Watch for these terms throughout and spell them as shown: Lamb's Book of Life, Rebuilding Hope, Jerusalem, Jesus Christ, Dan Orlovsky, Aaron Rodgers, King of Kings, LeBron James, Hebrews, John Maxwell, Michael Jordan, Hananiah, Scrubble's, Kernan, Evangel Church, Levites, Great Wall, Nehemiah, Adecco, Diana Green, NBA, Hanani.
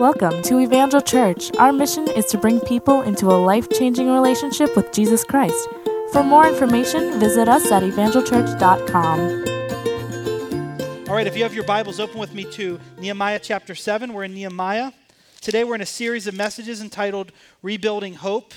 Welcome to Evangel Church. Our mission is to bring people into a life-changing relationship with Jesus Christ. For more information, visit us at evangelchurch.com. All right, if you have your Bibles, open with me to Nehemiah chapter 7. We're in Nehemiah. Today we're in a series of messages entitled Rebuilding Hope.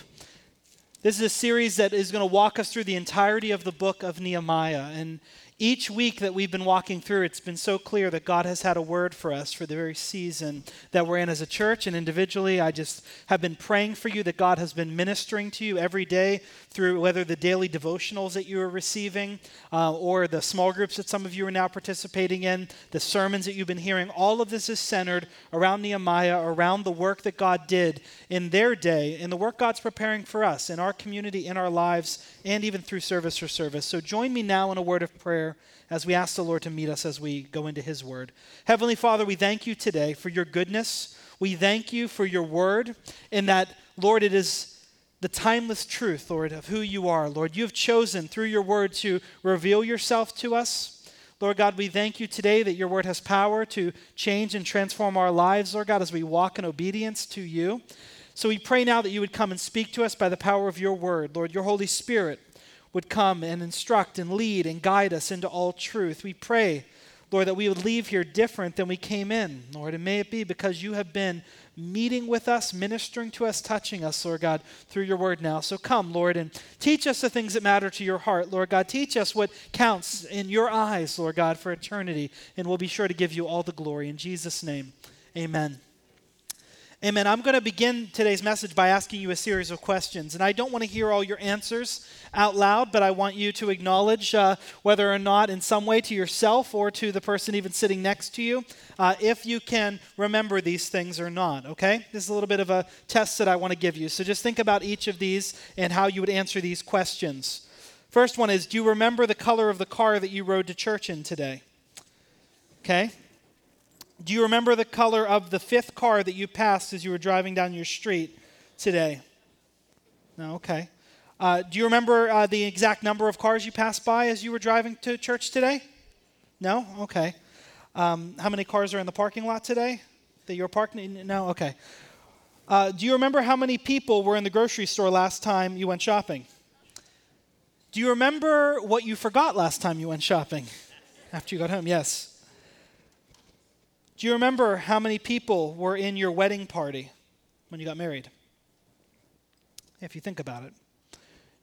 This is a series that is going to walk us through the entirety of the book of Nehemiah. And each week that we've been walking through, it's been so clear that God has had a word for us for the very season that we're in as a church and individually. I just have been praying for you that God has been ministering to you every day through whether the daily devotionals that you are receiving or the small groups that some of you are now participating in, the sermons that you've been hearing. All of this is centered around Nehemiah, around the work that God did in their day and the work God's preparing for us in our community, in our lives, and even through service for service. So join me now in a word of prayer as we ask the Lord to meet us as we go into His Word. Heavenly Father, we thank You today for Your goodness. We thank You for Your Word, and that, Lord, it is the timeless truth, Lord, of who You are. Lord, You have chosen through Your Word to reveal Yourself to us. Lord God, we thank You today that Your Word has power to change and transform our lives, Lord God, as we walk in obedience to You. So we pray now that You would come and speak to us by the power of Your Word. Lord, Your Holy Spirit would come and instruct and lead and guide us into all truth. We pray, Lord, that we would leave here different than we came in, Lord. And may it be because You have been meeting with us, ministering to us, touching us, Lord God, through Your Word now. So come, Lord, and teach us the things that matter to Your heart, Lord God. Teach us what counts in Your eyes, Lord God, for eternity. And we'll be sure to give You all the glory. In Jesus' name, amen. Amen. I'm going to begin today's message by asking you a series of questions. And I don't want to hear all your answers out loud, but I want you to acknowledge whether or not in some way to yourself or to the person even sitting next to you, if you can remember these things or not, okay? This is a little bit of a test that I want to give you. So just think about each of these and how you would answer these questions. First one is, do you remember the color of the car that you rode to church in today? Okay. Do you remember the color of the fifth car that you passed as you were driving down your street today? No, okay. Do you remember the exact number of cars you passed by as you were driving to church today? No? Okay. How many cars are in the parking lot today that you're parked in? No? Okay. Do you remember how many people were in the grocery store last time you went shopping? Do you remember what you forgot last time you went shopping after you got home? Yes. Do you remember how many people were in your wedding party when you got married? If you think about it.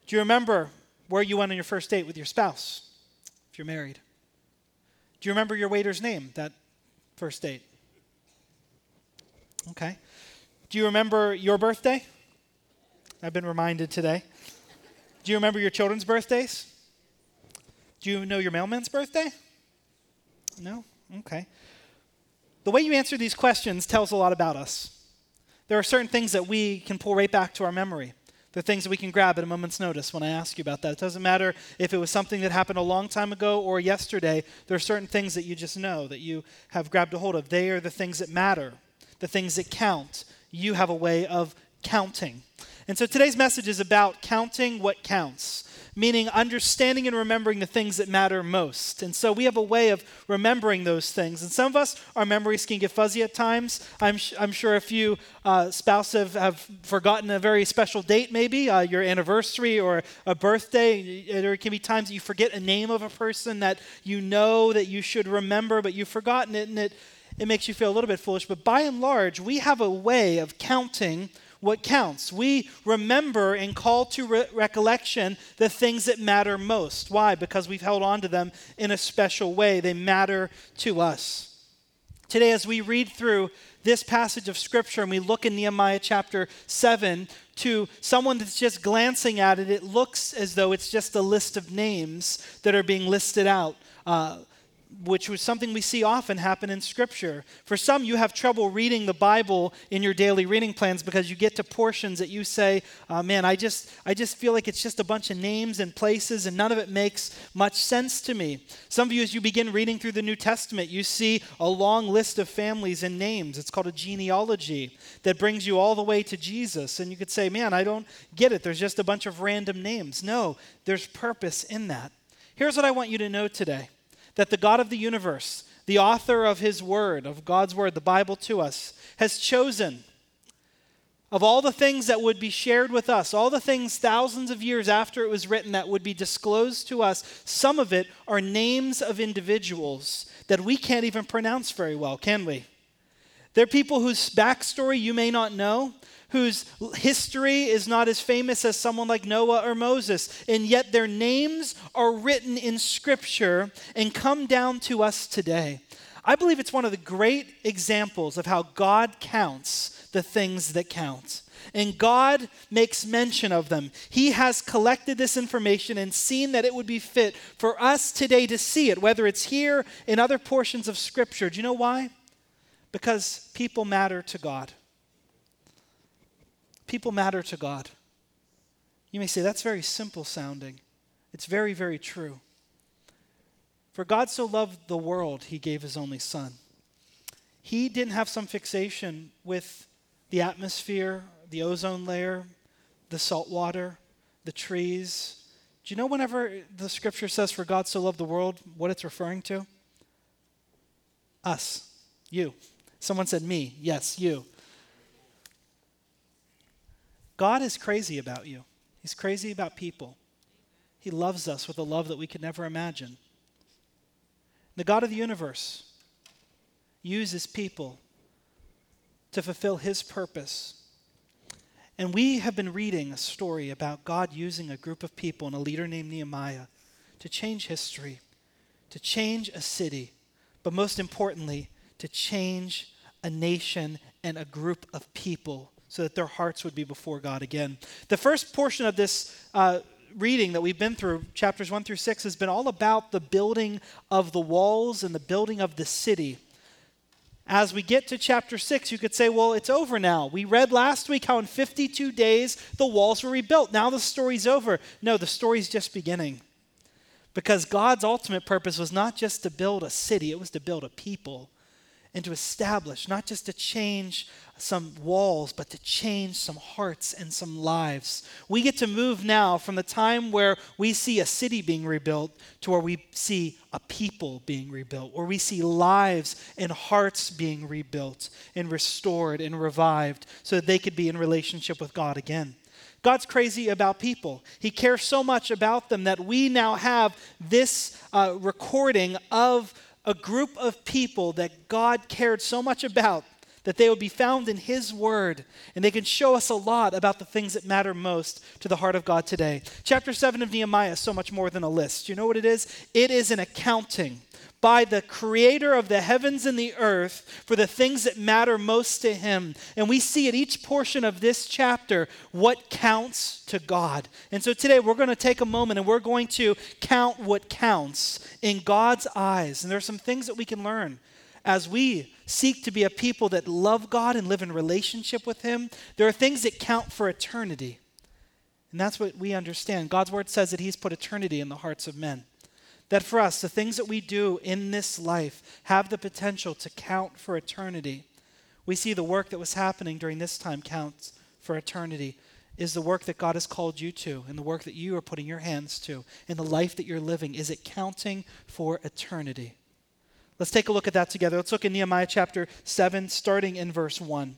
Do you remember where you went on your first date with your spouse, if you're married? Do you remember your waiter's name that first date? Okay. Do you remember your birthday? I've been reminded today. Do you remember your children's birthdays? Do you know your mailman's birthday? No? Okay. The way you answer these questions tells a lot about us. There are certain things that we can pull right back to our memory. There are things that we can grab at a moment's notice when I ask you about that. It doesn't matter if it was something that happened a long time ago or yesterday. There are certain things that you just know, that you have grabbed a hold of. They are the things that matter, the things that count. You have a way of counting. And so today's message is about counting what counts, meaning understanding and remembering the things that matter most. And so we have a way of remembering those things. And some of us, our memories can get fuzzy at times. I'm sure if you spouse have forgotten a very special date, maybe your anniversary or a birthday. There can be times that you forget a name of a person that you know that you should remember, but you've forgotten it, and it makes you feel a little bit foolish. But by and large, we have a way of counting what counts. We remember and call to recollection the things that matter most. Why? Because we've held on to them in a special way. They matter to us. Today, as we read through this passage of Scripture and we look in Nehemiah chapter 7, to someone that's just glancing at it, it looks as though it's just a list of names that are being listed out, which was something we see often happen in Scripture. For some, you have trouble reading the Bible in your daily reading plans because you get to portions that you say, man, I just feel like it's just a bunch of names and places and none of it makes much sense to me. Some of you, as you begin reading through the New Testament, you see a long list of families and names. It's called a genealogy that brings you all the way to Jesus. And you could say, man, I don't get it. There's just a bunch of random names. No, there's purpose in that. Here's what I want you to know today. That the God of the universe, the author of his word, of God's word, the Bible to us, has chosen of all the things that would be shared with us, all the things thousands of years after it was written that would be disclosed to us, some of it are names of individuals that we can't even pronounce very well, can we? They're people whose backstory you may not know, whose history is not as famous as someone like Noah or Moses, and yet their names are written in Scripture and come down to us today. I believe it's one of the great examples of how God counts the things that count. And God makes mention of them. He has collected this information and seen that it would be fit for us today to see it, whether it's here in other portions of Scripture. Do you know why? Because people matter to God. People matter to God. You may say, that's very simple sounding. It's very, very true. For God so loved the world, he gave his only son. He didn't have some fixation with the atmosphere, the ozone layer, the salt water, the trees. Do you know whenever the Scripture says, for God so loved the world, what it's referring to? Us. You. Someone said me. Yes, you. God is crazy about you. He's crazy about people. He loves us with a love that we could never imagine. The God of the universe uses people to fulfill his purpose. And we have been reading a story about God using a group of people and a leader named Nehemiah to change history, to change a city, but most importantly, to change a nation and a group of people, so that their hearts would be before God again. The first portion of this reading that we've been through, chapters 1 through 6, has been all about the building of the walls and the building of the city. As we get to chapter 6, you could say, well, it's over now. We read last week how in 52 days the walls were rebuilt. Now the story's over. No, the story's just beginning. Because God's ultimate purpose was not just to build a city, it was to build a people. And to establish, not just to change some walls, but to change some hearts and some lives. We get to move now from the time where we see a city being rebuilt to where we see a people being rebuilt, where we see lives and hearts being rebuilt and restored and revived so that they could be in relationship with God again. God's crazy about people. He cares so much about them that we now have this recording of a group of people that God cared so much about that they would be found in his word, and they can show us a lot about the things that matter most to the heart of God today. Chapter 7 of Nehemiah is so much more than a list. You know what it is? It is an accounting by the creator of the heavens and the earth for the things that matter most to him. And we see at each portion of this chapter what counts to God. And so today we're going to take a moment and we're going to count what counts in God's eyes. And there are some things that we can learn as we seek to be a people that love God and live in relationship with him. There are things that count for eternity. And that's what we understand. God's word says that he's put eternity in the hearts of men. That for us, the things that we do in this life have the potential to count for eternity. We see the work that was happening during this time counts for eternity, is the work that God has called you to and the work that you are putting your hands to and the life that you're living. Is it counting for eternity? Let's take a look at that together. Let's look in Nehemiah chapter 7, starting in verse 1.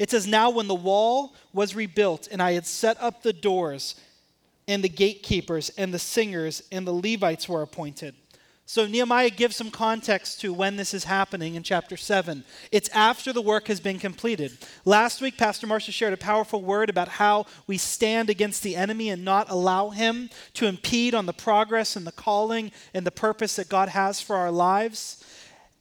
It says, "Now when the wall was rebuilt and I had set up the doors, and the gatekeepers, and the singers, and the Levites were appointed." So Nehemiah gives some context to when this is happening in chapter 7. It's after the work has been completed. Last week, Pastor Marcia shared a powerful word about how we stand against the enemy and not allow him to impede on the progress and the calling and the purpose that God has for our lives.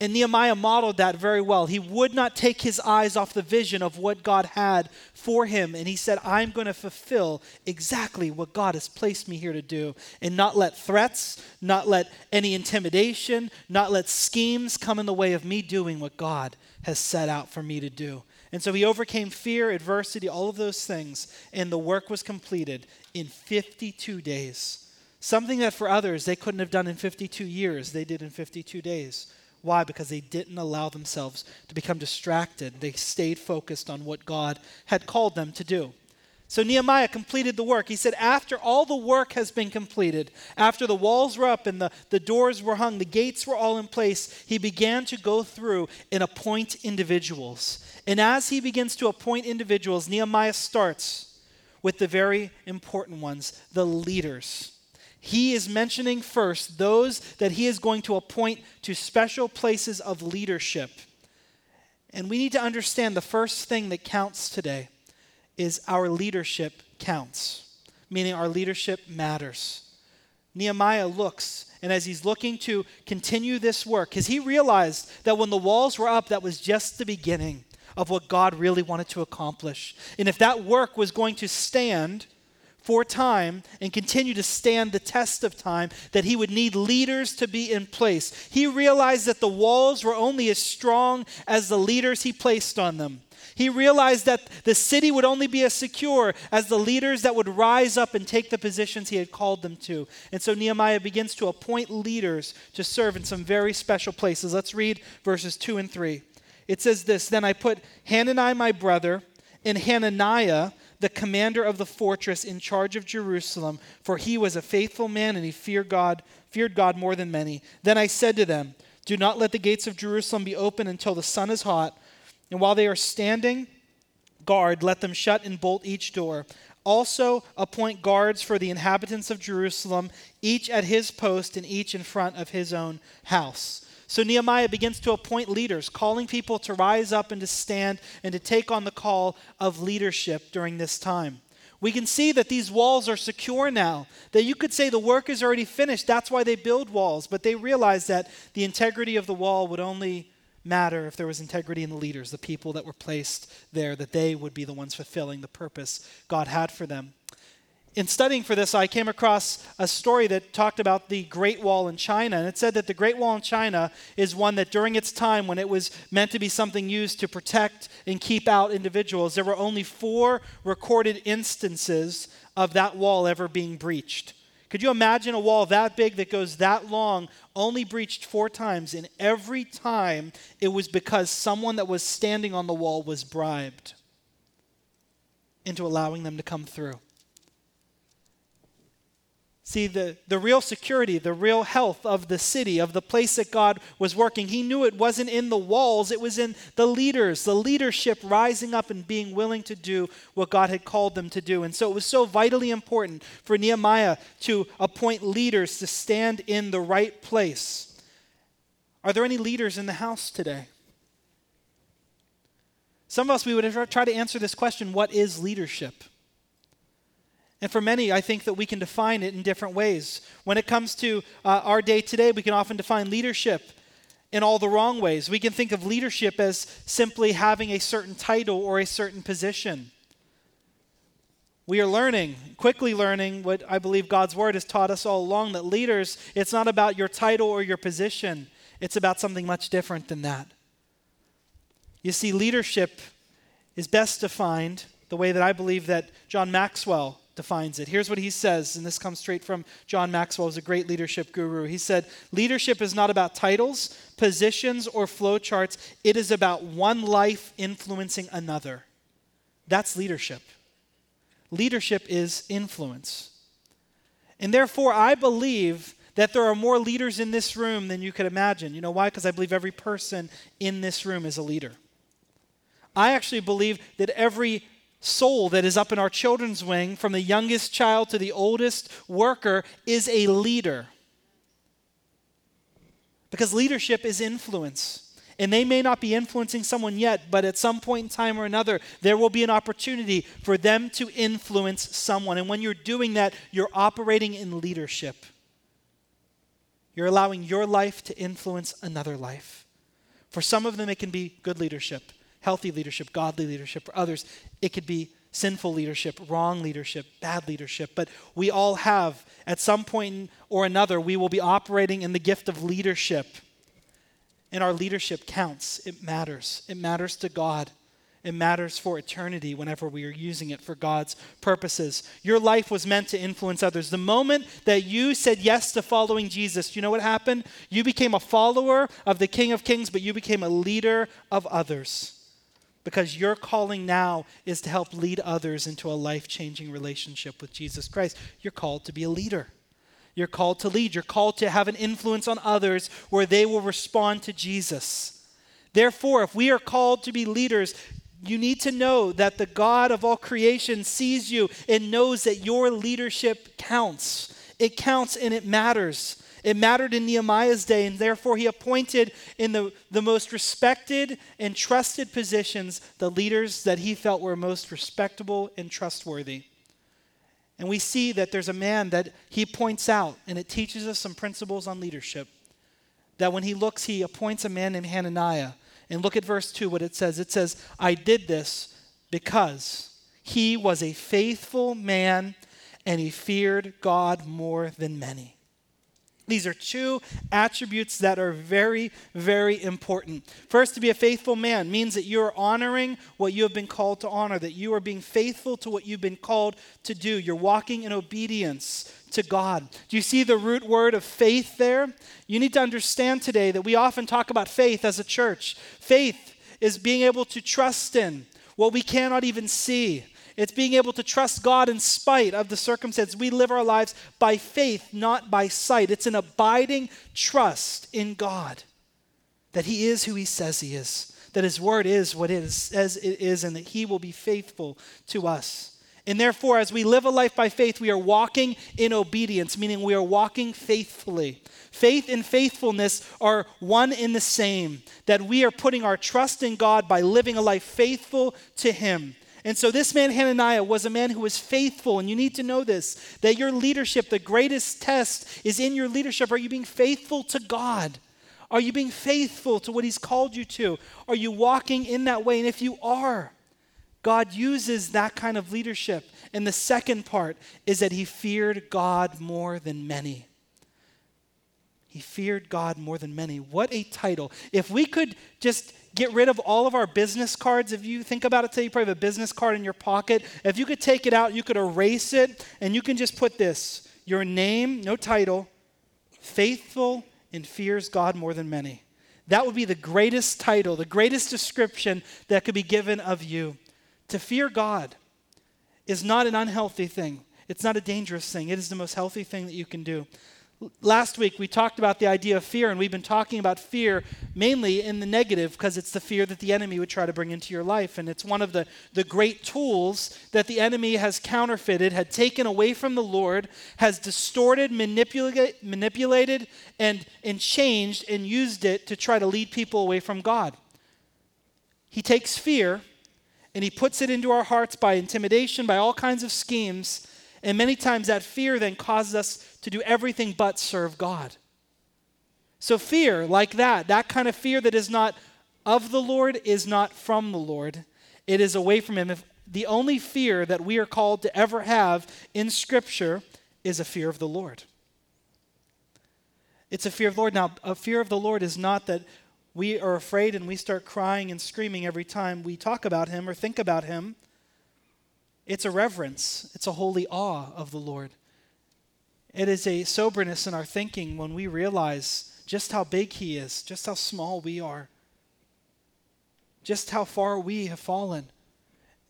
And Nehemiah modeled that very well. He would not take his eyes off the vision of what God had for him. And he said, I'm going to fulfill exactly what God has placed me here to do and not let threats, not let any intimidation, not let schemes come in the way of me doing what God has set out for me to do. And so he overcame fear, adversity, all of those things. And the work was completed in 52 days. Something that for others they couldn't have done in 52 years, they did in 52 days. Why? Because they didn't allow themselves to become distracted. They stayed focused on what God had called them to do. So Nehemiah completed the work. He said, after all the work has been completed, after the walls were up and the doors were hung, the gates were all in place, he began to go through and appoint individuals. And as he begins to appoint individuals, Nehemiah starts with the very important ones, the leaders. He is mentioning first those that he is going to appoint to special places of leadership. And we need to understand the first thing that counts today is our leadership counts, meaning our leadership matters. Nehemiah looks, and as he's looking to continue this work, because he realized that when the walls were up, that was just the beginning of what God really wanted to accomplish. And if that work was going to stand for time and continue to stand the test of time, that he would need leaders to be in place. He realized that the walls were only as strong as the leaders he placed on them. He realized that the city would only be as secure as the leaders that would rise up and take the positions he had called them to. And so Nehemiah begins to appoint leaders to serve in some very special places. Let's read verses 2 and 3. It says this, "Then I put Hanani, my brother, and Hananiah, the commander of the fortress, in charge of Jerusalem, for he was a faithful man and he feared God more than many. Then I said to them, 'Do not let the gates of Jerusalem be open until the sun is hot. And while they are standing guard, let them shut and bolt each door. Also appoint guards for the inhabitants of Jerusalem, each at his post and each in front of his own house.'" So Nehemiah begins to appoint leaders, calling people to rise up and to stand and to take on the call of leadership during this time. We can see that these walls are secure now, that you could say the work is already finished. That's why they build walls. But they realized that the integrity of the wall would only matter if there was integrity in the leaders, the people that were placed there, that they would be the ones fulfilling the purpose God had for them. In studying for this, I came across a story that talked about the Great Wall in China, and it said that the Great Wall in China is one that during its time, when it was meant to be something used to protect and keep out individuals, there were only 4 recorded instances of that wall ever being breached. Could you imagine a wall that big that goes that long, only breached 4 times, and every time it was because someone that was standing on the wall was bribed into allowing them to come through? See, the real security, the real health of the city, of the place that God was working, he knew it wasn't in the walls, it was in the leaders, the leadership rising up and being willing to do what God had called them to do. And so it was so vitally important for Nehemiah to appoint leaders to stand in the right place. Are there any leaders in the house today? Some of us, we would try to answer this question, what is leadership? And for many, I think that we can define it in different ways. When it comes to our day today, we can often define leadership in all the wrong ways. We can think of leadership as simply having a certain title or a certain position. We are quickly learning what I believe God's word has taught us all along, that leaders, it's not about your title or your position. It's about something much different than that. You see, leadership is best defined the way that I believe that John Maxwell defines it. Here's what he says, and this comes straight from John Maxwell, who's a great leadership guru. He said, "Leadership is not about titles, positions, or flowcharts. It is about one life influencing another." That's leadership. Leadership is influence. And therefore, I believe that there are more leaders in this room than you could imagine. You know why? Because I believe every person in this room is a leader. I actually believe that every soul that is up in our children's wing, from the youngest child to the oldest worker, is a leader. Because leadership is influence. And they may not be influencing someone yet, but at some point in time or another, there will be an opportunity for them to influence someone. And when you're doing that, you're operating in leadership. You're allowing your life to influence another life. For some of them, it can be good leadership, healthy leadership, godly leadership. For others, it could be sinful leadership, wrong leadership, bad leadership. But we all have, at some point or another, we will be operating in the gift of leadership. And our leadership counts. It matters. It matters to God. It matters for eternity whenever we are using it for God's purposes. Your life was meant to influence others. The moment that you said yes to following Jesus, you know what happened? You became a follower of the King of Kings, but you became a leader of others. because your calling now is to help lead others into a life-changing relationship with Jesus Christ. You're called to be a leader. You're called to lead. You're called to have an influence on others where they will respond to Jesus. Therefore, if we are called to be leaders, you need to know that the God of all creation sees you and knows that your leadership counts. It counts and it matters. It mattered in Nehemiah's day, and therefore he appointed in the most respected and trusted positions the leaders that he felt were most respectable and trustworthy. And we see that there's a man that he points out, and it teaches us some principles on leadership, that when he looks, he appoints a man named Hananiah. And look at verse 2, what it says. It says, I did this because he was a faithful man and he feared God more than many. These are two attributes that are very, very important. First, to be a faithful man means that you are honoring what you have been called to honor, that you are being faithful to what you've been called to do. You're walking in obedience to God. Do you see the root word of faith there? You need to understand today that we often talk about faith as a church. Faith is being able to trust in what we cannot even see. It's being able to trust God in spite of the circumstance. We live our lives by faith, not by sight. It's an abiding trust in God that he is who he says he is, that his word is what it is, as it is, and that he will be faithful to us. And therefore, as we live a life by faith, we are walking in obedience, meaning we are walking faithfully. Faith and faithfulness are one in the same, that we are putting our trust in God by living a life faithful to him. And so this man, Hananiah, was a man who was faithful. And you need to know this, that your leadership, the greatest test is in your leadership. Are you being faithful to God? Are you being faithful to what he's called you to? Are you walking in that way? And if you are, God uses that kind of leadership. And the second part is that he feared God more than many. He feared God more than many. What a title. If we could just get rid of all of our business cards. If you think about it today, you probably have a business card in your pocket. If you could take it out, you could erase it, and you can just put this, your name, no title, faithful and fears God more than many. That would be the greatest title, the greatest description that could be given of you. To fear God is not an unhealthy thing. It's not a dangerous thing. It is the most healthy thing that you can do. Last week, we talked about the idea of fear, and we've been talking about fear mainly in the negative because it's the fear that the enemy would try to bring into your life. And it's one of the great tools that the enemy has counterfeited, had taken away from the Lord, has distorted, manipulated, and changed and used it to try to lead people away from God. He takes fear, and he puts it into our hearts by intimidation, by all kinds of schemes. And many times that fear then causes us to do everything but serve God. So fear like that kind of fear that is not of the Lord is not from the Lord. It is away from him. If the only fear that we are called to ever have in Scripture is a fear of the Lord. It's a fear of the Lord. Now, a fear of the Lord is not that we are afraid and we start crying and screaming every time we talk about him or think about him. It's a reverence. It's a holy awe of the Lord. It is a soberness in our thinking when we realize just how big he is, just how small we are, just how far we have fallen,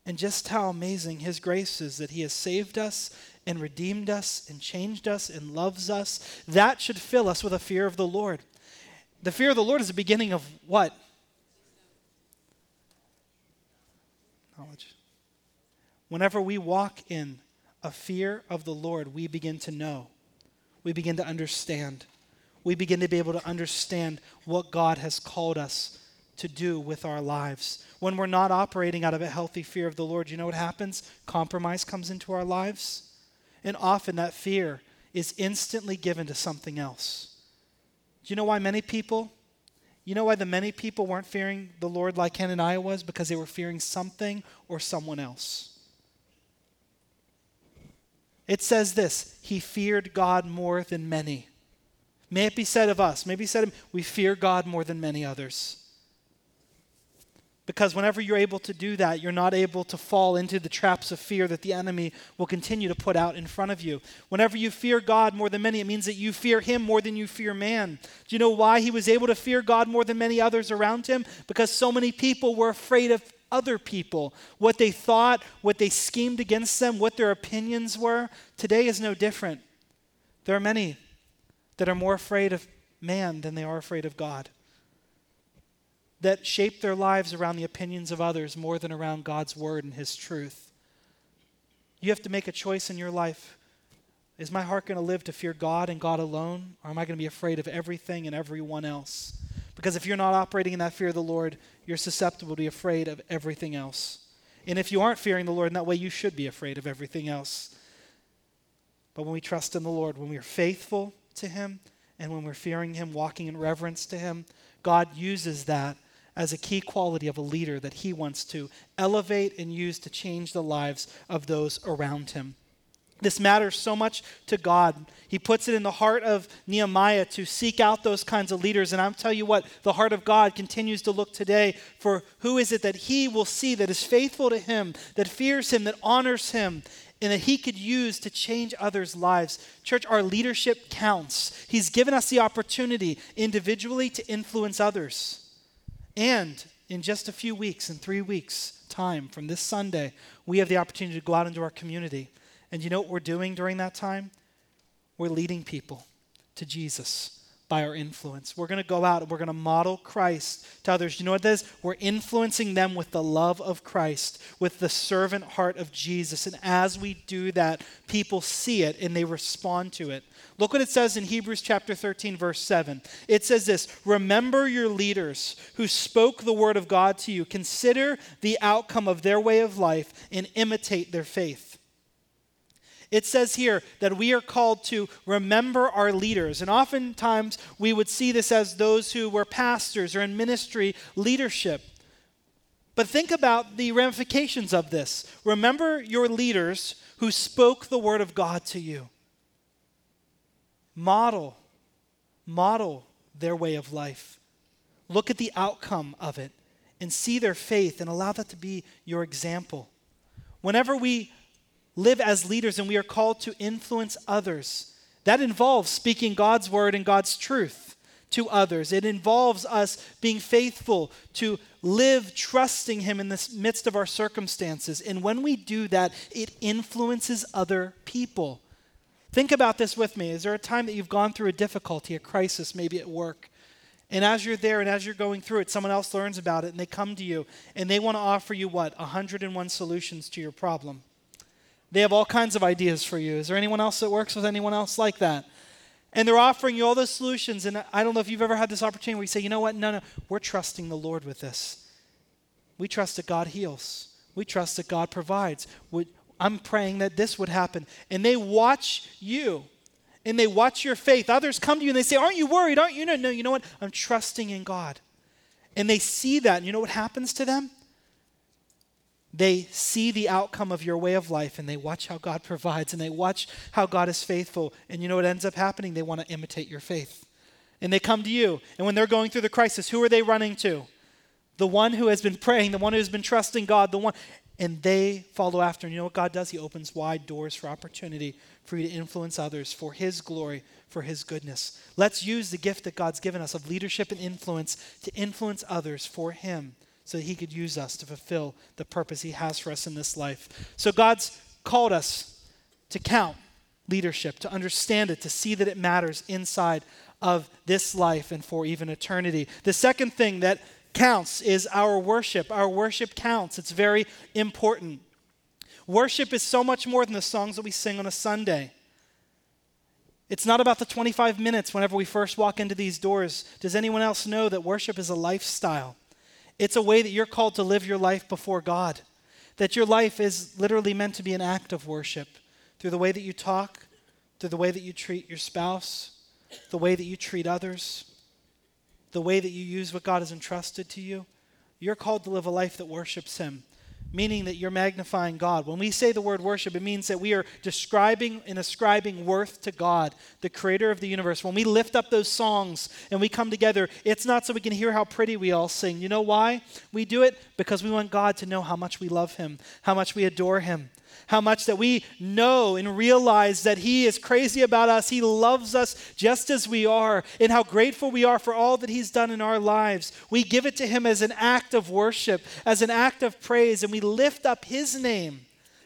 and just how amazing his grace is that he has saved us and redeemed us and changed us and loves us. That should fill us with a fear of the Lord. The fear of the Lord is the beginning of what? Knowledge. Whenever we walk in a fear of the Lord, we begin to know. We begin to understand. We begin to be able to understand what God has called us to do with our lives. When we're not operating out of a healthy fear of the Lord, you know what happens? Compromise comes into our lives. And often that fear is instantly given to something else. Do you know why the many people weren't fearing the Lord like Hananiah was? Because they were fearing something or someone else. It says this, he feared God more than many. May it be said of us, may it be said of him, we fear God more than many others. Because whenever you're able to do that, you're not able to fall into the traps of fear that the enemy will continue to put out in front of you. Whenever you fear God more than many, it means that you fear him more than you fear man. Do you know why he was able to fear God more than many others around him? Because so many people were afraid of other people, what they thought, what they schemed against them, what their opinions were. Today is no different. There are many that are more afraid of man than they are afraid of God, that shape their lives around the opinions of others more than around God's word and his truth. You have to make a choice in your life. Is my heart going to live to fear God and God alone, or am I going to be afraid of everything and everyone else? Because if you're not operating in that fear of the Lord, you're susceptible to be afraid of everything else. And if you aren't fearing the Lord in that way, you should be afraid of everything else. But when we trust in the Lord, when we are faithful to him, and when we're fearing him, walking in reverence to him, God uses that as a key quality of a leader that he wants to elevate and use to change the lives of those around him. This matters so much to God. He puts it in the heart of Nehemiah to seek out those kinds of leaders. And I'll tell you what, the heart of God continues to look today for who is it that he will see that is faithful to him, that fears him, that honors him, and that he could use to change others' lives. Church, our leadership counts. He's given us the opportunity individually to influence others. And in just a few weeks, in 3 weeks' time from this Sunday, we have the opportunity to go out into our community. And you know what we're doing during that time? We're leading people to Jesus by our influence. We're going to go out and we're going to model Christ to others. You know what that is? We're influencing them with the love of Christ, with the servant heart of Jesus. And as we do that, people see it and they respond to it. Look what it says in Hebrews chapter 13, verse 7. It says this, "Remember your leaders who spoke the word of God to you. Consider the outcome of their way of life and imitate their faith." It says here that we are called to remember our leaders. And oftentimes we would see this as those who were pastors or in ministry leadership. But think about the ramifications of this. Remember your leaders who spoke the word of God to you. Model their way of life. Look at the outcome of it and see their faith and allow that to be your example. Whenever we live as leaders and we are called to influence others, that involves speaking God's word and God's truth to others. It involves us being faithful to live trusting him in the midst of our circumstances. And when we do that, it influences other people. Think about this with me. Is there a time that you've gone through a difficulty, a crisis, maybe at work? And as you're there and as you're going through it, someone else learns about it and they come to you and they want to offer you what? 101 solutions to your problem. They have all kinds of ideas for you. Is there anyone else that works with anyone else like that? And they're offering you all those solutions. And I don't know if you've ever had this opportunity where you say, you know what? No, we're trusting the Lord with this. We trust that God heals. We trust that God provides. I'm praying that this would happen. And they watch you. And they watch your faith. Others come to you and they say, aren't you worried? Aren't you? No, you know what? I'm trusting in God. And they see that. And you know what happens to them? They see the outcome of your way of life and they watch how God provides and they watch how God is faithful. And you know what ends up happening? They want to imitate your faith. And they come to you. And when they're going through the crisis, who are they running to? The one who has been praying, the one who has been trusting God, the one. And they follow after. And you know what God does? He opens wide doors for opportunity for you to influence others for his glory, for his goodness. Let's use the gift that God's given us of leadership and influence to influence others for him, so that he could use us to fulfill the purpose he has for us in this life. So God's called us to count leadership, to understand it, to see that it matters inside of this life and for even eternity. The second thing that counts is our worship. Our worship counts. It's very important. Worship is so much more than the songs that we sing on a Sunday. It's not about the 25 minutes whenever we first walk into these doors. Does anyone else know that worship is a lifestyle? It's a way that you're called to live your life before God, that your life is literally meant to be an act of worship through the way that you talk, through the way that you treat your spouse, the way that you treat others, the way that you use what God has entrusted to you. You're called to live a life that worships him, meaning that you're magnifying God. When we say the word worship, it means that we are describing and ascribing worth to God, the creator of the universe. When we lift up those songs and we come together, it's not so we can hear how pretty we all sing. You know why? We do it because we want God to know how much we love him, how much we adore him. how much that we know and realize that he is crazy about us. He loves us just as we are, and how grateful we are for all that he's done in our lives. We give it to him as an act of worship, as an act of praise, and we lift up his name,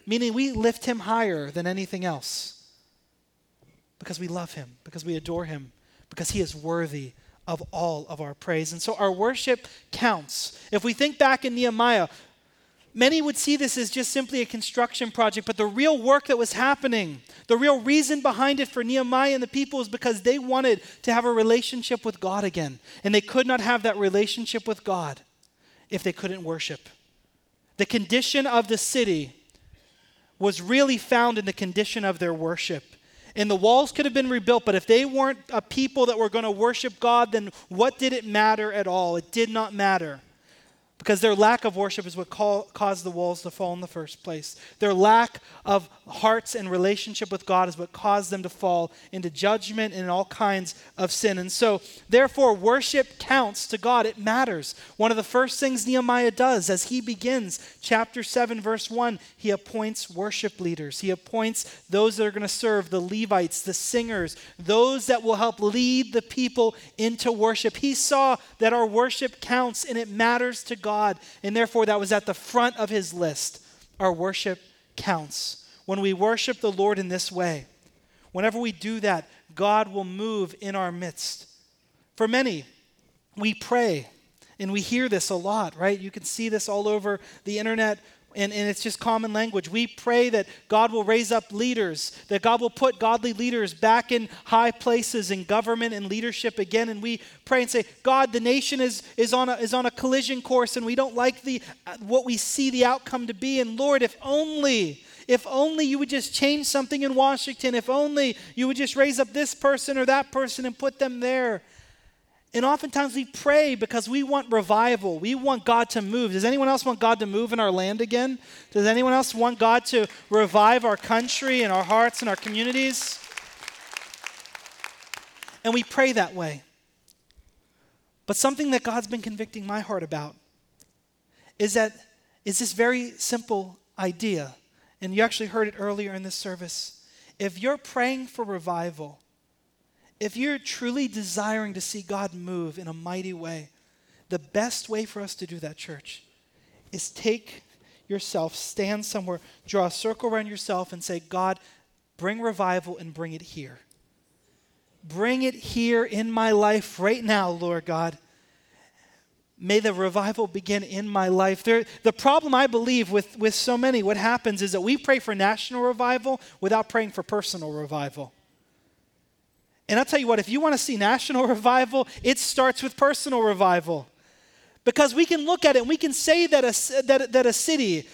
meaning we lift him higher than anything else because we love him, because we adore him, because he is worthy of all of our praise. And so our worship counts. If we think back in Nehemiah, many would see this as just simply a construction project, but the real work that was happening, the real reason behind it for Nehemiah and the people is because they wanted to have a relationship with God again. And they could not have that relationship with God if they couldn't worship. The condition of the city was really found in the condition of their worship. And the walls could have been rebuilt, but if they weren't a people that were going to worship God, then what did it matter at all? It did not matter. Because their lack of worship is what caused the walls to fall in the first place. Their lack of hearts and relationship with God is what caused them to fall into judgment and all kinds of sin. And so, therefore, worship counts to God. It matters. One of the first things Nehemiah does as he begins chapter 7, verse 1, he appoints worship leaders. He appoints those that are going to serve, the Levites, the singers, those that will help lead the people into worship. He saw that our worship counts and it matters to God. And therefore, that was at the front of his list. Our worship counts. When we worship the Lord in this way, whenever we do that, God will move in our midst. For many, we pray, and we hear this a lot, right? You can see this all over the internet. And it's just common language. We pray that God will raise up leaders, that God will put godly leaders back in high places in government and leadership again. And we pray and say, God, the nation is on a collision course, and we don't like what we see the outcome to be. And Lord, if only you would just change something in Washington. If only you would just raise up this person or that person and put them there. And oftentimes we pray because we want revival. We want God to move. Does anyone else want God to move in our land again? Does anyone else want God to revive our country and our hearts and our communities? And we pray that way. But something that God's been convicting my heart about is this very simple idea. And you actually heard it earlier in this service. If you're praying for revival, if you're truly desiring to see God move in a mighty way, the best way for us to do that, church, is take yourself, stand somewhere, draw a circle around yourself and say, God, bring revival and bring it here. Bring it here in my life right now, Lord God. May the revival begin in my life. The problem, I believe, with so many, what happens is that we pray for national revival without praying for personal revival. And I'll tell you what, if you want to see national revival, it starts with personal revival. Because we can look at it and we can say that a city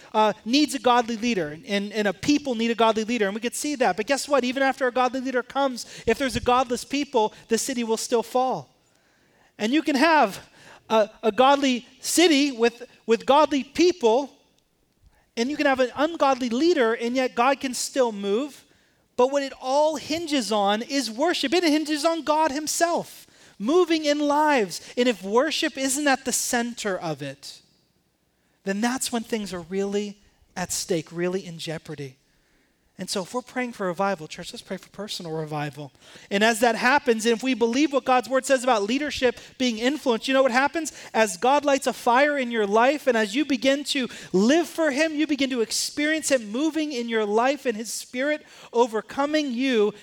needs a godly leader and a people need a godly leader. And we could see that. But guess what? Even after a godly leader comes, if there's a godless people, the city will still fall. And you can have a godly city with godly people, and you can have an ungodly leader, and yet God can still move. But what it all hinges on is worship. It hinges on God himself moving in lives. And if worship isn't at the center of it, then that's when things are really at stake, really in jeopardy. And so if we're praying for revival, church, let's pray for personal revival. And as that happens, and if we believe what God's word says about leadership being influenced, you know what happens? As God lights a fire in your life, and as you begin to live for him, you begin to experience him moving in your life and his spirit overcoming you,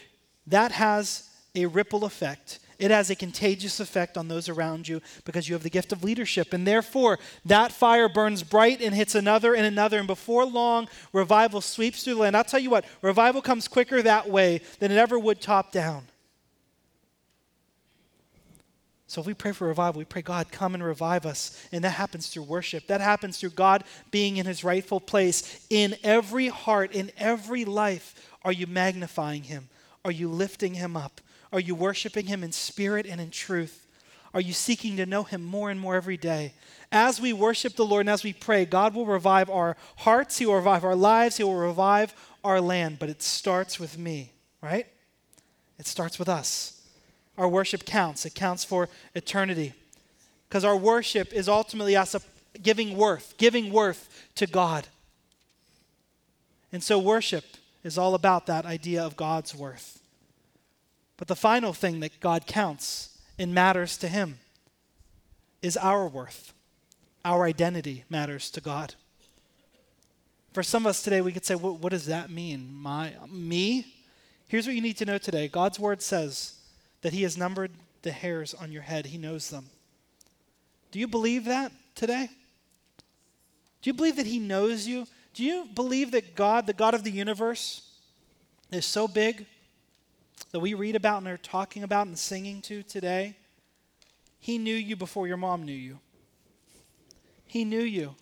that has a ripple effect. It has a contagious effect on those around you because you have the gift of leadership. And therefore, that fire burns bright and hits another and another. And before long, revival sweeps through the land. I'll tell you what, revival comes quicker that way than it ever would top down. So if we pray for revival, we pray, God, come and revive us. And that happens through worship. That happens through God being in his rightful place. In every heart, in every life, are you magnifying him? Are you lifting him up? Are you worshiping him in spirit and in truth? Are you seeking to know him more and more every day? As we worship the Lord and as we pray, God will revive our hearts. He will revive our lives. He will revive our land. But it starts with me, right? It starts with us. Our worship counts. It counts for eternity. Because our worship is ultimately us giving worth to God. And so worship is all about that idea of God's worth. But the final thing that God counts and matters to him is our worth. Our identity matters to God. For some of us today, we could say, what does that mean? Me? Here's what you need to know today. God's word says that he has numbered the hairs on your head. He knows them. Do you believe that today? Do you believe that he knows you? Do you believe that God, the God of the universe, is so big that we read about and are talking about and singing to today? He knew you before your mom knew you. He knew you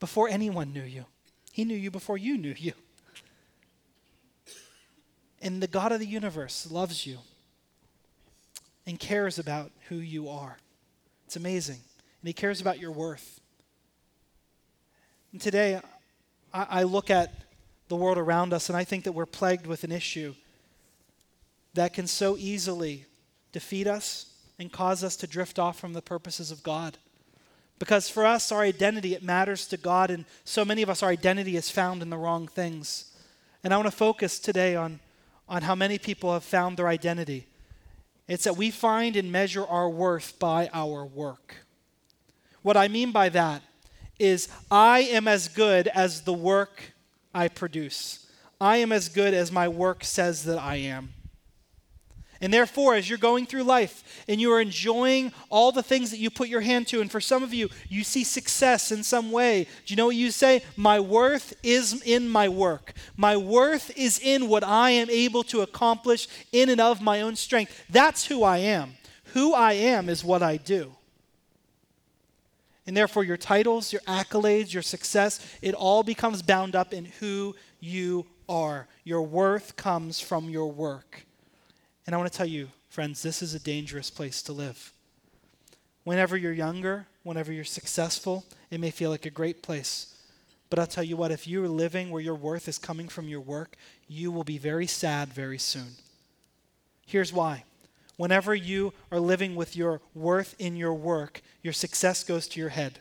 before anyone knew you. He knew you before you knew you. And the God of the universe loves you and cares about who you are. It's amazing. And he cares about your worth. And today, I look at the world around us and I think that we're plagued with an issue that can so easily defeat us and cause us to drift off from the purposes of God. Because for us, our identity, it matters to God, and so many of us, our identity is found in the wrong things. And I want to focus today on how many people have found their identity. It's that we find and measure our worth by our work. What I mean by that is I am as good as the work I produce. I am as good as my work says that I am. And therefore, as you're going through life and you are enjoying all the things that you put your hand to, and for some of you, you see success in some way. Do you know what you say? My worth is in my work. My worth is in what I am able to accomplish in and of my own strength. That's who I am. Who I am is what I do. And therefore, your titles, your accolades, your success, it all becomes bound up in who you are. Your worth comes from your work. And I want to tell you, friends, this is a dangerous place to live. Whenever you're younger, whenever you're successful, it may feel like a great place. But I'll tell you what, if you're living where your worth is coming from your work, you will be very sad very soon. Here's why. Whenever you are living with your worth in your work, your success goes to your head.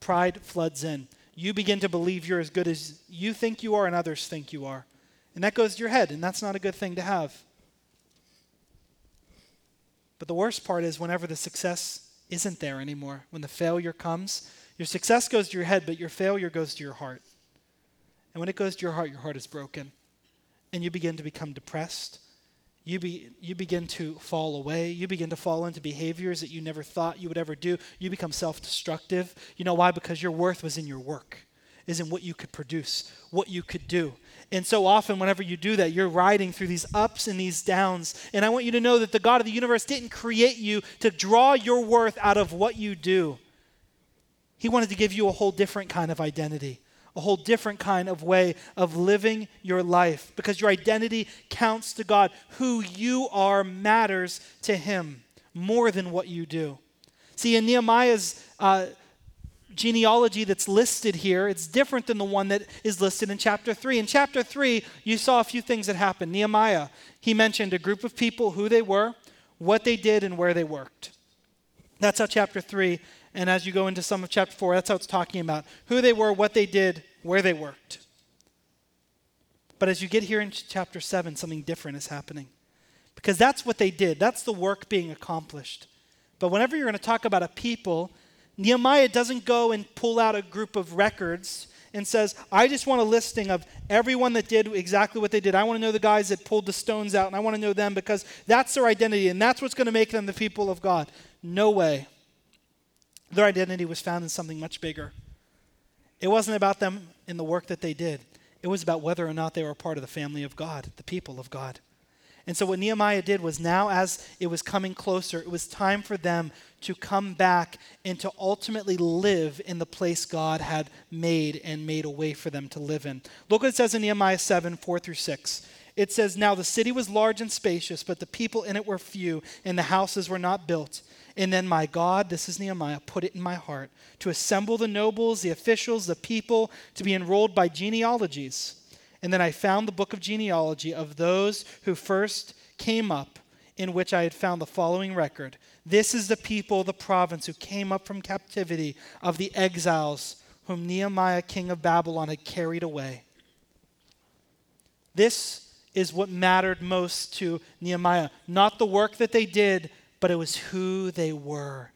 Pride floods in. You begin to believe you're as good as you think you are and others think you are. And that goes to your head, and that's not a good thing to have. But the worst part is whenever the success isn't there anymore, when the failure comes, your success goes to your head, but your failure goes to your heart. And when it goes to your heart is broken. And you begin to become depressed. You begin to fall away. You begin to fall into behaviors that you never thought you would ever do. You become self-destructive. You know why? Because your worth was in your work, is in what you could produce, what you could do. And so often whenever you do that, you're riding through these ups and these downs. And I want you to know that the God of the universe didn't create you to draw your worth out of what you do. He wanted to give you a whole different kind of identity, a whole different kind of way of living your life, because your identity counts to God. Who you are matters to him more than what you do. See, in Nehemiah's genealogy that's listed here, it's different than the one that is listed in chapter 3. In chapter 3, you saw a few things that happened. Nehemiah, he mentioned a group of people, who they were, what they did, and where they worked. That's how chapter 3, and as you go into some of chapter 4, that's how it's talking about who they were, what they did, where they worked. But as you get here in chapter 7, something different is happening, because that's what they did. That's the work being accomplished. But whenever you're going to talk about a people, Nehemiah doesn't go and pull out a group of records and says, I just want a listing of everyone that did exactly what they did. I want to know the guys that pulled the stones out, and I want to know them because that's their identity, and that's what's going to make them the people of God. No way. Their identity was found in something much bigger. It wasn't about them in the work that they did. It was about whether or not they were part of the family of God, the people of God. And so what Nehemiah did was, now as it was coming closer, it was time for them to come back and to ultimately live in the place God had made and made a way for them to live in. Look what it says in Nehemiah 7, 4 through 6. It says, now the city was large and spacious, but the people in it were few, and the houses were not built. And then my God, this is Nehemiah, put it in my heart to assemble the nobles, the officials, the people, to be enrolled by genealogies. And then I found the book of genealogy of those who first came up, in which I had found the following record. This is the people of the province who came up from captivity of the exiles whom Nehemiah, king of Babylon, had carried away. This is what mattered most to Nehemiah. Not the work that they did, but it was who they were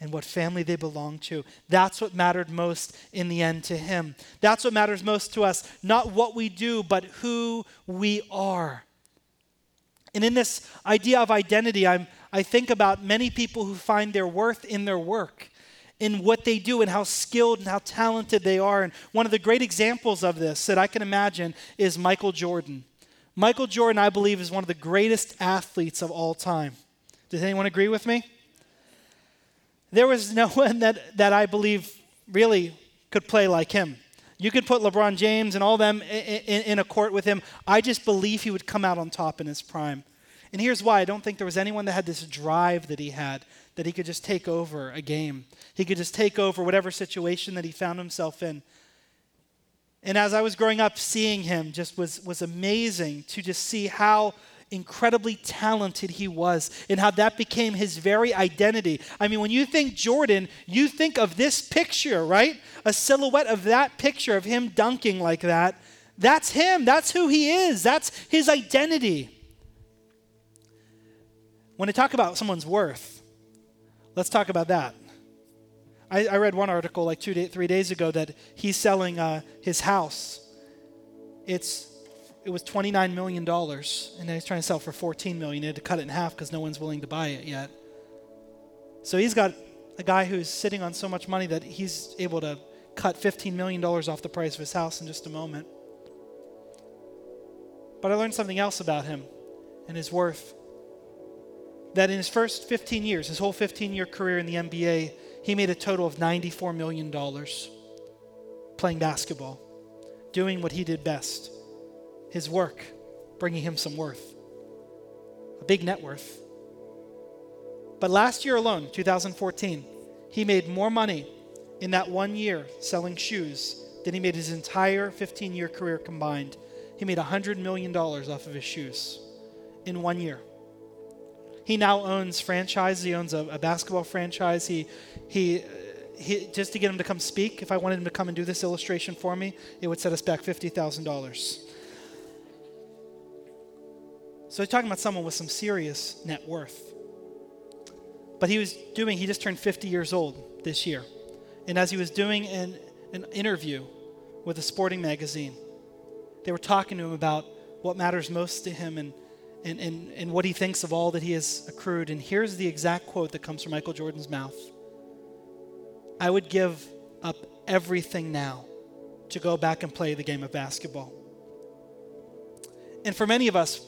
and what family they belonged to. That's what mattered most in the end to him. That's what matters most to us. Not what we do, but who we are. And in this idea of identity, I think about many people who find their worth in their work, in what they do and how skilled and how talented they are. And one of the great examples of this that I can imagine is Michael Jordan. Michael Jordan, I believe, is one of the greatest athletes of all time. Does anyone agree with me? There was no one that I believe really could play like him. You could put LeBron James and all them in a court with him. I just believe he would come out on top in his prime. And here's why. I don't think there was anyone that had this drive that he had, that he could just take over a game. He could just take over whatever situation that he found himself in. And as I was growing up, seeing him just was amazing to just see how incredibly talented he was and how that became his very identity. I mean, when you think Jordan, you think of this picture, right? A silhouette of that picture of him dunking like that. That's him. That's who he is. That's his identity. When I talk about someone's worth, let's talk about that. I read one article like 3 days ago that he's selling his house. It was $29 million, and now he's trying to sell for $14 million. He had to cut it in half because no one's willing to buy it yet. So he's got a guy who's sitting on so much money that he's able to cut $15 million off the price of his house in just a moment. But I learned something else about him and his worth. That in his first 15 years, his whole 15-year career in the NBA, he made a total of $94 million playing basketball, doing what he did best. His work, bringing him some worth, a big net worth. But last year alone, 2014, he made more money in that one year selling shoes than he made his entire 15-year career combined. He made $100 million off of his shoes in one year. He now owns franchise. He owns a basketball franchise. He just to get him to come speak, if I wanted him to come and do this illustration for me, it would set us back $50,000. So he's talking about someone with some serious net worth. But he just turned 50 years old this year. And as he was doing an interview with a sporting magazine, they were talking to him about what matters most to him and what he thinks of all that he has accrued. And here's the exact quote that comes from Michael Jordan's mouth. "I would give up everything now to go back and play the game of basketball." And for many of us,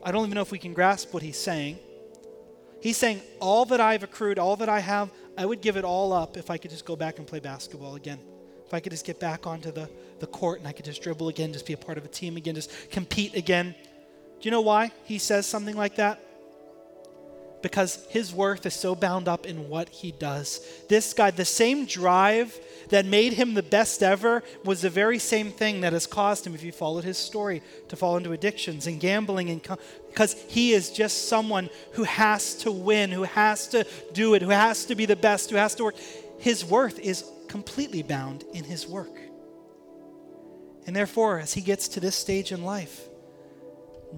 I don't even know if we can grasp what he's saying. He's saying, all that I've accrued, all that I have, I would give it all up if I could just go back and play basketball again. If I could just get back onto the court and I could just dribble again, just be a part of a team again, just compete again. Do you know why he says something like that? Because his worth is so bound up in what he does. This guy, the same drive that made him the best ever was the very same thing that has caused him, if you followed his story, to fall into addictions and gambling, and because he is just someone who has to win, who has to do it, who has to be the best, who has to work. His worth is completely bound in his work. And therefore, as he gets to this stage in life,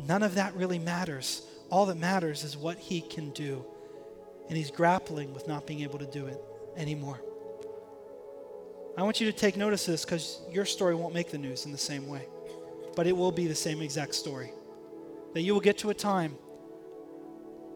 none of that really matters. All that matters is what he can do. And he's grappling with not being able to do it anymore. I want you to take notice of this, because your story won't make the news in the same way. But it will be the same exact story. That you will get to a time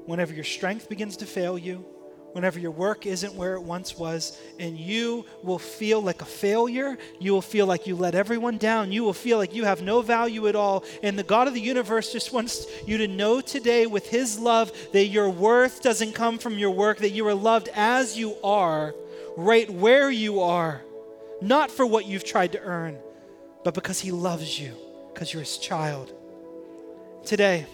whenever your strength begins to fail you, whenever your work isn't where it once was, and you will feel like a failure. You will feel like you let everyone down. You will feel like you have no value at all. And the God of the universe just wants you to know today with his love that your worth doesn't come from your work, that you are loved as you are, right where you are, not for what you've tried to earn, but because he loves you, because you're his child. Today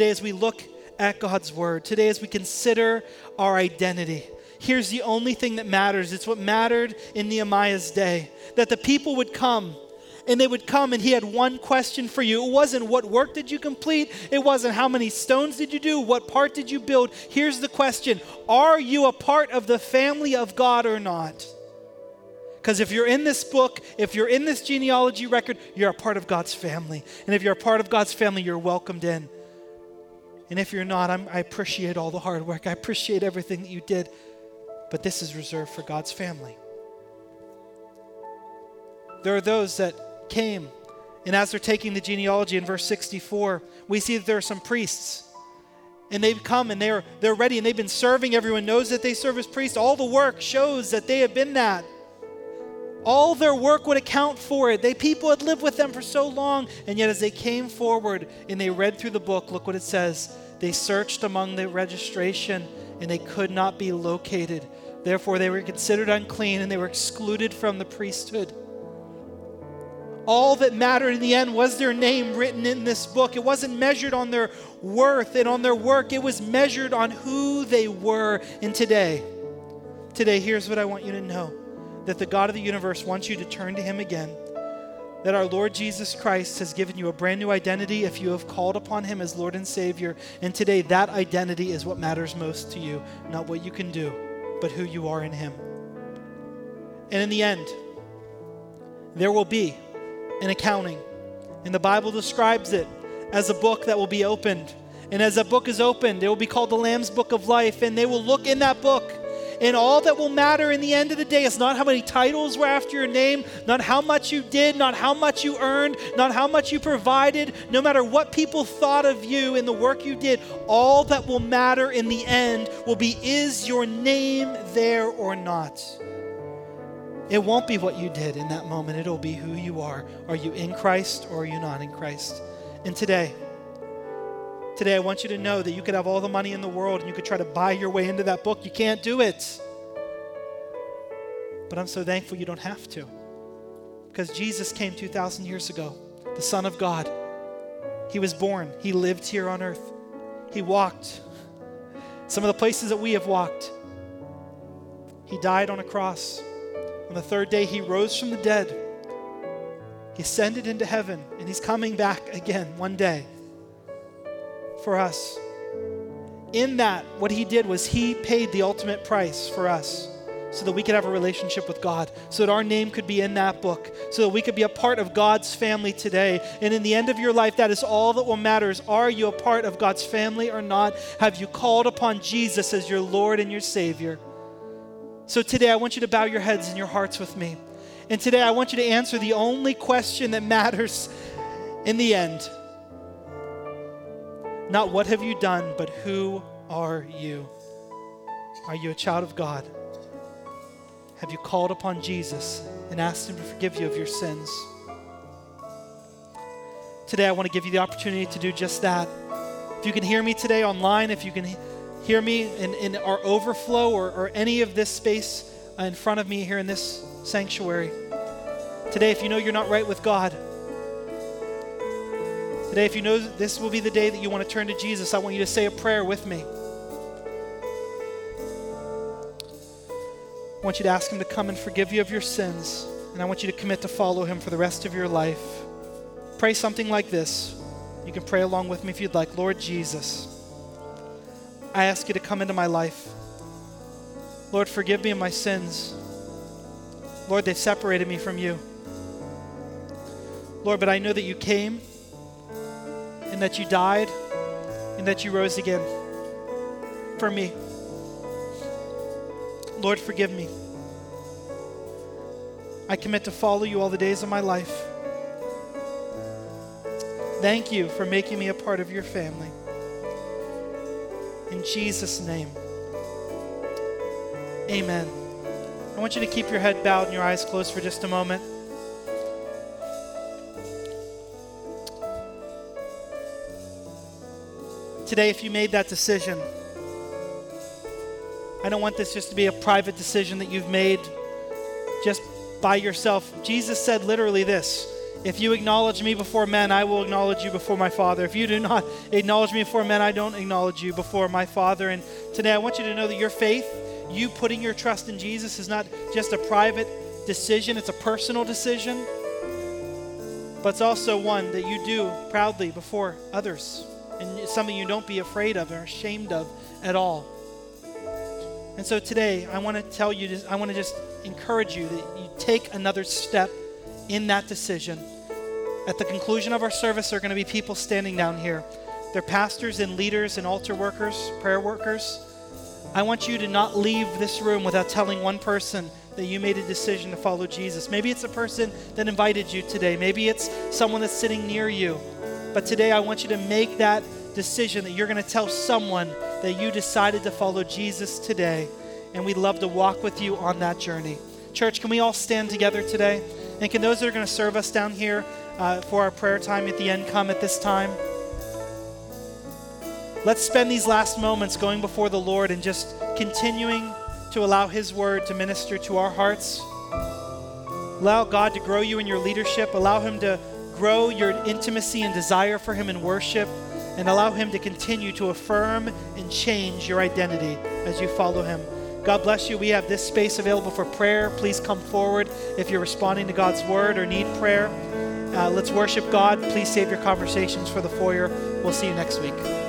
as we look at God's word, today as we consider our identity, here's the only thing that matters. It's what mattered in Nehemiah's day, that the people would come, and they would come, and he had one question for you. It wasn't what work did you complete. It wasn't how many stones did you do. What part did you build? Here's the question. Are you a part of the family of God or not? Because if you're in this book, if you're in this genealogy record, you're a part of God's family. And if you're a part of God's family, you're welcomed in. And if you're not, I appreciate all the hard work. I appreciate everything that you did. But this is reserved for God's family. There are those that came, and as they're taking the genealogy in verse 64, we see that there are some priests. And they've come and they're ready and they've been serving. Everyone knows that they serve as priests. All the work shows that they have been that. All their work would account for it. People had lived with them for so long. And yet as they came forward and they read through the book, look what it says. They searched among the registration and they could not be located. Therefore they were considered unclean and they were excluded from the priesthood. All that mattered in the end was their name written in this book. It wasn't measured on their worth and on their work. It was measured on who they were. And today, here's what I want you to know, that the God of the universe wants you to turn to him again, that our Lord Jesus Christ has given you a brand new identity if you have called upon him as Lord and Savior. And today, that identity is what matters most to you, not what you can do, but who you are in him. And in the end, there will be and accounting. And the Bible describes it as a book that will be opened. And as that book is opened, it will be called the Lamb's Book of Life. And they will look in that book. And all that will matter in the end of the day is not how many titles were after your name, not how much you did, not how much you earned, not how much you provided. No matter what people thought of you and the work you did, all that will matter in the end will be, is your name there or not? It won't be what you did in that moment. It'll be who you are. Are you in Christ or are you not in Christ? And today I want you to know that you could have all the money in the world and you could try to buy your way into that book. You can't do it. But I'm so thankful you don't have to, because Jesus came 2,000 years ago, the Son of God. He was born. He lived here on earth. He walked some of the places that we have walked. He died on a cross. On the third day, he rose from the dead. He ascended into heaven, and he's coming back again one day for us. In that, what he did was he paid the ultimate price for us so that we could have a relationship with God, so that our name could be in that book, so that we could be a part of God's family today. And in the end of your life, that is all that will matter is, are you a part of God's family or not? Have you called upon Jesus as your Lord and your Savior? So today, I want you to bow your heads and your hearts with me. And today, I want you to answer the only question that matters in the end. Not what have you done, but who are you? Are you a child of God? Have you called upon Jesus and asked him to forgive you of your sins? Today, I want to give you the opportunity to do just that. If you can hear me today online, if you can hear me in our overflow or any of this space in front of me here in this sanctuary. Today, if you know you're not right with God, today, if you know this will be the day that you want to turn to Jesus, I want you to say a prayer with me. I want you to ask him to come and forgive you of your sins, and I want you to commit to follow him for the rest of your life. Pray something like this. You can pray along with me if you'd like. Lord Jesus, I ask you to come into my life. Lord, forgive me of my sins. Lord, they've separated me from you. Lord, but I know that you came and that you died and that you rose again for me. Lord, forgive me. I commit to follow you all the days of my life. Thank you for making me a part of your family. In Jesus' name, amen. I want you to keep your head bowed and your eyes closed for just a moment. Today, if you made that decision, I don't want this just to be a private decision that you've made just by yourself. Jesus said literally this: if you acknowledge me before men, I will acknowledge you before my Father. If you do not acknowledge me before men, I don't acknowledge you before my Father. And today I want you to know that your faith, you putting your trust in Jesus, is not just a private decision. It's a personal decision, but it's also one that you do proudly before others. And it's something you don't be afraid of or ashamed of at all. And so today, I want to just encourage you that you take another step in that decision. At the conclusion of our service, there are going to be people standing down here. They're pastors and leaders and altar workers, prayer workers. I want you to not leave this room without telling one person that you made a decision to follow Jesus. Maybe it's a person that invited you today. Maybe it's someone that's sitting near you. But today, I want you to make that decision that you're going to tell someone that you decided to follow Jesus today, and we'd love to walk with you on that journey. Church, can we all stand together today? And can those that are going to serve us down here for our prayer time at the end come at this time? Let's spend these last moments going before the Lord and just continuing to allow His Word to minister to our hearts. Allow God to grow you in your leadership. Allow Him to grow your intimacy and desire for Him in worship. And allow Him to continue to affirm and change your identity as you follow Him. God bless you. We have this space available for prayer. Please come forward if you're responding to God's Word or need prayer. Let's worship God. Please save your conversations for the foyer. We'll see you next week.